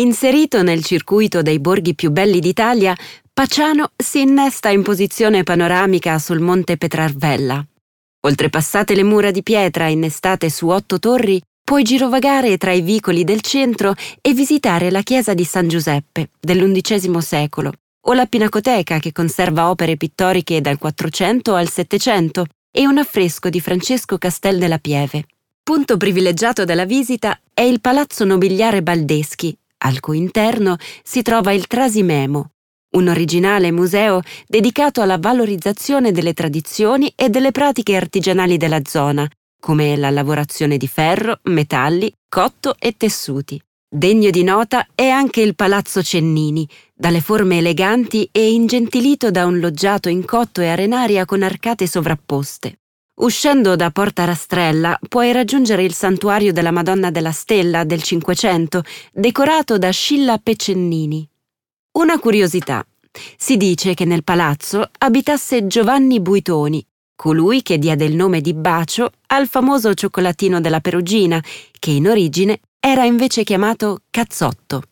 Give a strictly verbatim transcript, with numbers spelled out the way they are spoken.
Inserito nel circuito dei borghi più belli d'Italia, Paciano si innesta in posizione panoramica sul Monte Petrarvella. Oltrepassate le mura di pietra innestate su otto torri, puoi girovagare tra i vicoli del centro e visitare la chiesa di San Giuseppe dell'undicesimo secolo o la Pinacoteca, che conserva opere pittoriche dal quattrocento al settecento e un affresco di Francesco Castel della Pieve. Punto privilegiato della visita è il palazzo nobiliare Baldeschi, al cui interno si trova il TrasiMemo, un originale museo dedicato alla valorizzazione delle tradizioni e delle pratiche artigianali della zona, come la lavorazione di ferro, metalli, cotto e tessuti. Degno di nota è anche il Palazzo Cennini, dalle forme eleganti e ingentilito da un loggiato in cotto e arenaria con arcate sovrapposte. Uscendo da Porta Rastrella puoi raggiungere il santuario della Madonna della Stella del Cinquecento, decorato da Scilla Pecennini. Una curiosità: si dice che nel palazzo abitasse Giovanni Buitoni, colui che diede il nome di bacio al famoso cioccolatino della Perugina, che in origine era invece chiamato Cazzotto.